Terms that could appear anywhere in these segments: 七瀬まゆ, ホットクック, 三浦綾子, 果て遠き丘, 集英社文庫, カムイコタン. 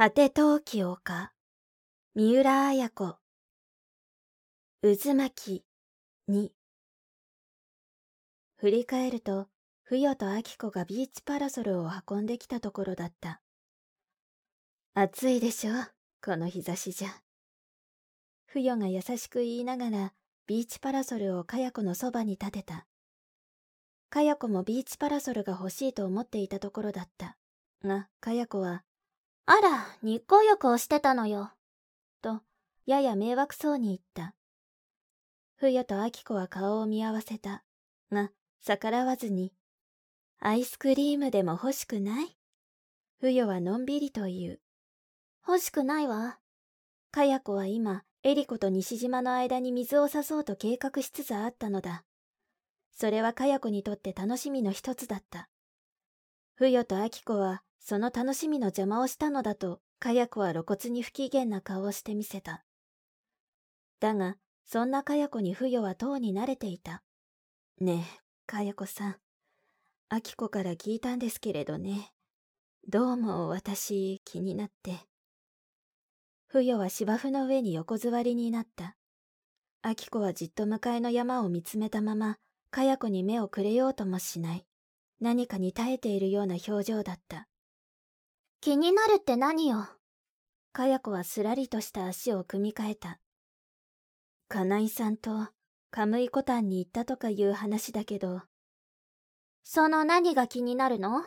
果て陶器丘、三浦綾子。渦巻き2。振り返ると、ふよとあきこがビーチパラソルを運んできたところだった。暑いでしょ、この日差しじゃ。ふよが優しく言いながら、ビーチパラソルをかやこのそばに立てた。かやこもビーチパラソルが欲しいと思っていたところだった。が、かやこは、あら、日光浴をしてたのよ。と、やや迷惑そうに言った。ふよとあきこは顔を見合わせた。が、逆らわずに、アイスクリームでも欲しくない？ふよはのんびりと言う。欲しくないわ。かやこは今、エリコと西島の間に水を差そうと計画しつつあったのだ。それはかやこにとって楽しみの一つだった。ふよとあきこは、その楽しみの邪魔をしたのだと、かやこは露骨に不機嫌な顔をしてみせた。だが、そんなかやこにふよはとうに慣れていた。ねえ、かやこさん。あきこから聞いたんですけれどね。どうも私、気になって。ふよは芝生の上に横座りになった。あきこはじっと向かいの山を見つめたまま、かやこに目をくれようともしない。何かに耐えているような表情だった。気になるって何よ。かやこはすらりとした足を組み替えた。金井さんとカムイコタンに行ったとかいう話だけど。その何が気になるの？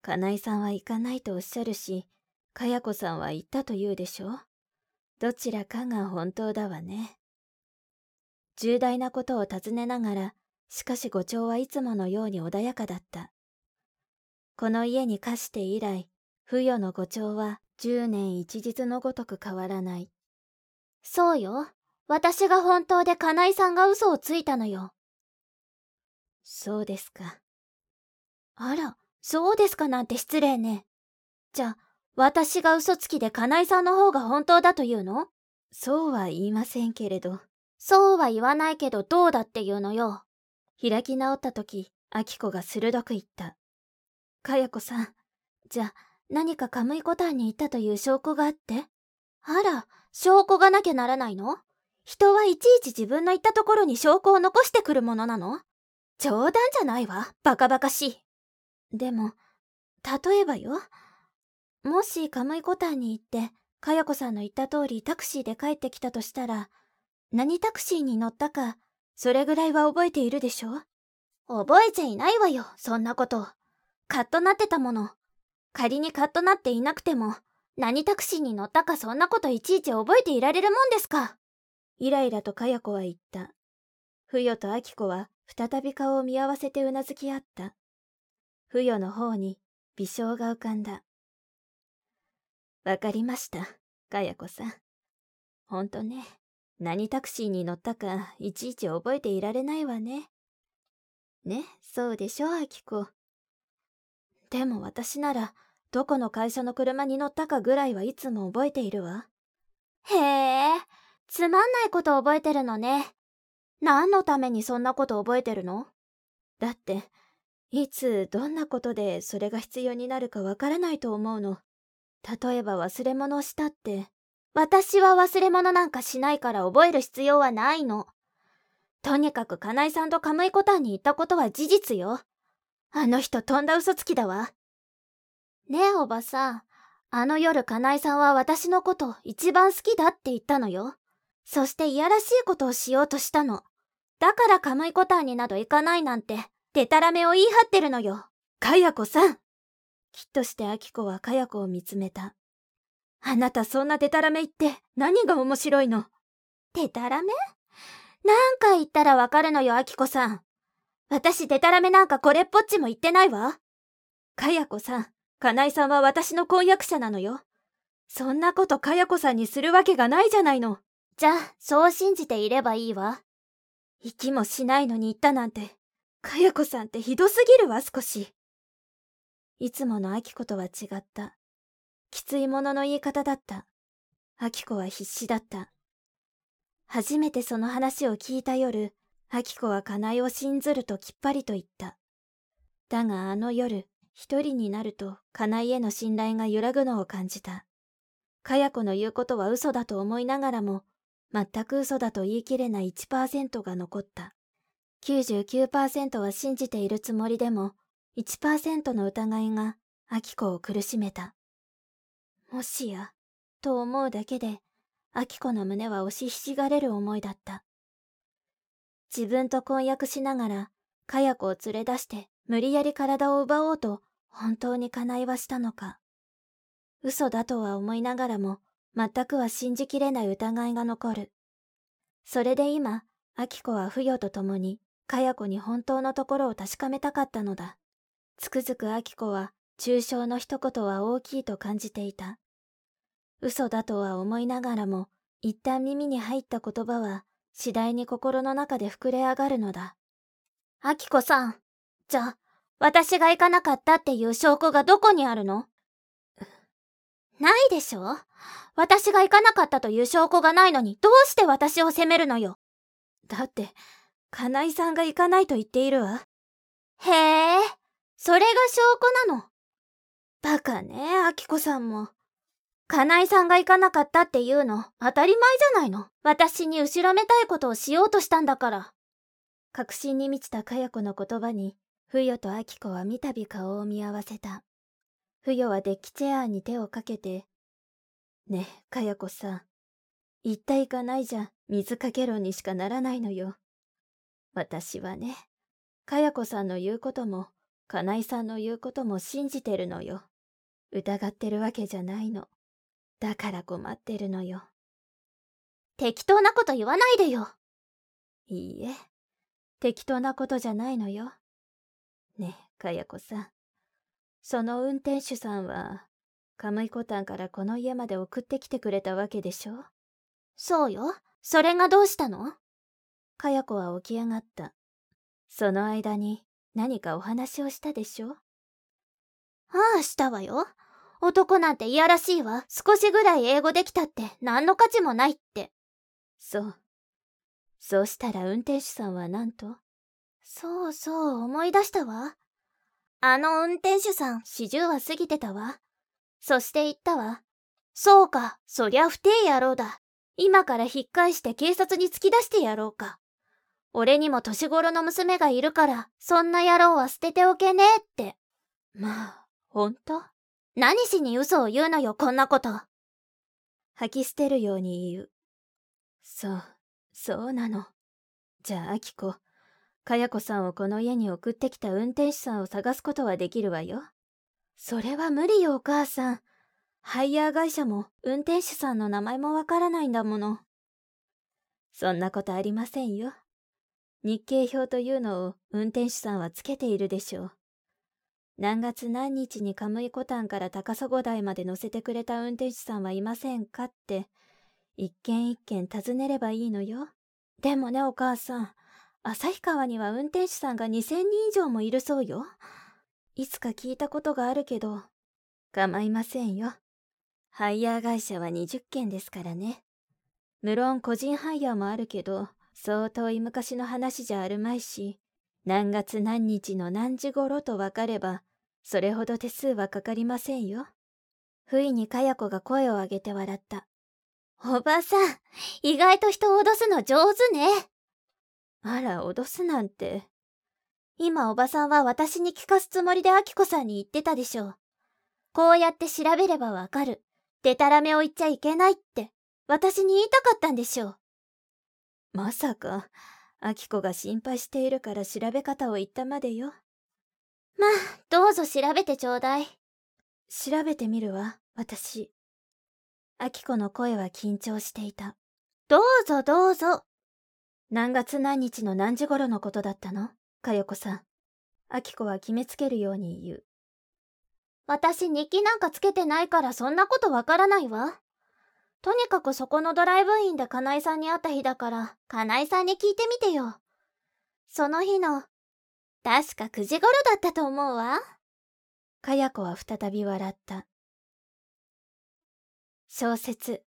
金井さんは行かないとおっしゃるし、かやこさんは行ったと言うでしょ。どちらかが本当だわね。重大なことを尋ねながら、しかし伍長はいつものように穏やかだった。この家に貸して以来、不与の伍長は10年一日のごとく変わらない。そうよ。私が本当で金井さんが嘘をついたのよ。そうですか。あら、そうですかなんて失礼ね。じゃあ、私が嘘つきで金井さんの方が本当だというの？そうは言いませんけれど。そうは言わないけどどうだっていうのよ。開き直ったとき、あきこが鋭く言った。かやこさん、じゃあ何かカムイコタンに行ったという証拠があって？あら、証拠がなきゃならないの？人はいちいち自分の言ったところに証拠を残してくるものなの？冗談じゃないわ、バカバカしい。でも、例えばよ。もしカムイコタンに行って、かやこさんの言った通りタクシーで帰ってきたとしたら、何タクシーに乗ったか、それぐらいは覚えているでしょ？覚えちゃいないわよ、そんなこと。カッとなってたもの。仮にカッとなっていなくても、何タクシーに乗ったかそんなこといちいち覚えていられるもんですか。イライラとかやこは言った。ふよとあきこは再び顔を見合わせてうなずきあった。ふよの方に微笑が浮かんだ。わかりました、かやこさん。ほんとね。何タクシーに乗ったかいちいち覚えていられないわね。ね、そうでしょ、あきこ。でも私なら、どこの会社の車に乗ったかぐらいはいつも覚えているわ。へえ、つまんないこと覚えてるのね。何のためにそんなこと覚えてるの？だって、いつどんなことでそれが必要になるかわからないと思うの。例えば忘れ物をしたって。私は忘れ物なんかしないから覚える必要はないの。とにかく金井さんとカムイコタンに行ったことは事実よ。あの人とんだ嘘つきだわ。ねえおばさん、あの夜金井さんは私のこと一番好きだって言ったのよ。そしていやらしいことをしようとしたの。だからカムイコタンになど行かないなんて、でたらめを言い張ってるのよ。かやこさん。きっとしてあきこはかやこを見つめた。あなたそんなデタラメ言って何が面白いの？デタラメ？なんか言ったらわかるのよ、あきこさん。私デタラメなんかこれっぽっちも言ってないわ。かやこさん、かなえさんは私の婚約者なのよ。そんなことかやこさんにするわけがないじゃないの。じゃあ、そう信じていればいいわ。息もしないのに言ったなんて、かやこさんってひどすぎるわ、少し。いつものあきことは違った。きついものの言い方だった。あきこは必死だった。初めてその話を聞いた夜、あきこはかなえを信ずるときっぱりと言った。だがあの夜、一人になるとかなえへの信頼が揺らぐのを感じた。かや子の言うことは嘘だと思いながらも、全く嘘だと言い切れない 1% が残った。99% は信じているつもりでも、1% の疑いが、アキコを苦しめた。もしや、と思うだけで、アキコの胸は押しひしがれる思いだった。自分と婚約しながら、かや子を連れ出して、無理やり体を奪おうと、本当にかないはしたのか。嘘だとは思いながらも、全くは信じきれない疑いが残る。それで今、アキコは不与と共に、かや子に本当のところを確かめたかったのだ。つくづくアキコは、中傷の一言は大きいと感じていた。嘘だとは思いながらも、一旦耳に入った言葉は、次第に心の中で膨れ上がるのだ。アキコさん、じゃあ、私が行かなかったっていう証拠がどこにあるの？ないでしょ？私が行かなかったという証拠がないのに、どうして私を責めるのよ。だって、金井さんが行かないと言っているわ。へえ、それが証拠なの。バカね、アキコさんも。金井さんが行かなかったっていうの、当たり前じゃないの。私に後ろめたいことをしようとしたんだから。確信に満ちたかや子の言葉に、ふよとあきこはみたび顔を見合わせた。ふよはデッキチェアに手をかけて、ねえ、かや子さん。言った行かないじゃ、水かけ論にしかならないのよ。私はね、かや子さんの言うことも、金井さんの言うことも信じてるのよ。疑ってるわけじゃないの。だから困ってるのよ。適当なこと言わないでよ。いいえ、適当なことじゃないのよ。ねえ、かや子さん。その運転手さんは、カムイコタンからこの家まで送ってきてくれたわけでしょ？そうよ。それがどうしたの？かや子は起き上がった。その間に何かお話をしたでしょ？ああ、したわよ。男なんていやらしいわ。少しぐらい英語できたって何の価値もないって。そう。そうしたら運転手さんはなんと？そうそう、思い出したわ。あの運転手さん、40は過ぎてたわ。そして言ったわ。そうか、そりゃ不定野郎だ。今から引っ返して警察に突き出してやろうか。俺にも年頃の娘がいるから、そんな野郎は捨てておけねえって。まあ、ほんと？何しに嘘を言うのよ、こんなこと。吐き捨てるように言う。そう、そうなの。じゃあ、アキコ。かや子さんをこの家に送ってきた運転手さんを探すことはできるわよ。それは無理よ、お母さん。ハイヤー会社も運転手さんの名前もわからないんだもの。そんなことありませんよ。日経表というのを運転手さんはつけているでしょう。何月何日にカムイコタンから高砂台まで乗せてくれた運転手さんはいませんかって、一軒一軒尋ねればいいのよ。でもね、お母さん。旭川には運転手さんが2000人以上もいるそうよ。いつか聞いたことがあるけど、構いませんよ。ハイヤー会社は20件ですからね。無論個人ハイヤーもあるけど、そう遠い昔の話じゃあるまいし、何月何日の何時頃とわかれば、それほど手数はかかりませんよ。不意にかや子が声を上げて笑った。おばさん、意外と人を脅すの上手ね。あら、脅すなんて。今おばさんは私に聞かすつもりでアキコさんに言ってたでしょう。こうやって調べればわかる。でたらめを言っちゃいけないって、私に言いたかったんでしょう。まさか、アキコが心配しているから調べ方を言ったまでよ。まあ、どうぞ調べてちょうだい。調べてみるわ、私。アキコの声は緊張していた。どうぞどうぞ。何月何日の何時頃のことだったの？かよこさん。あきこは決めつけるように言う。私日記なんかつけてないからそんなことわからないわ。とにかくそこのドライブインで金井さんに会った日だから、金井さんに聞いてみてよ。その日の、確か9時頃だったと思うわ。かやこは再び笑った。小説、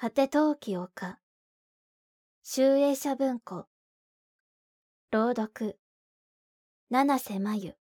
果て遠き丘。集英社文庫朗読七瀬まゆ。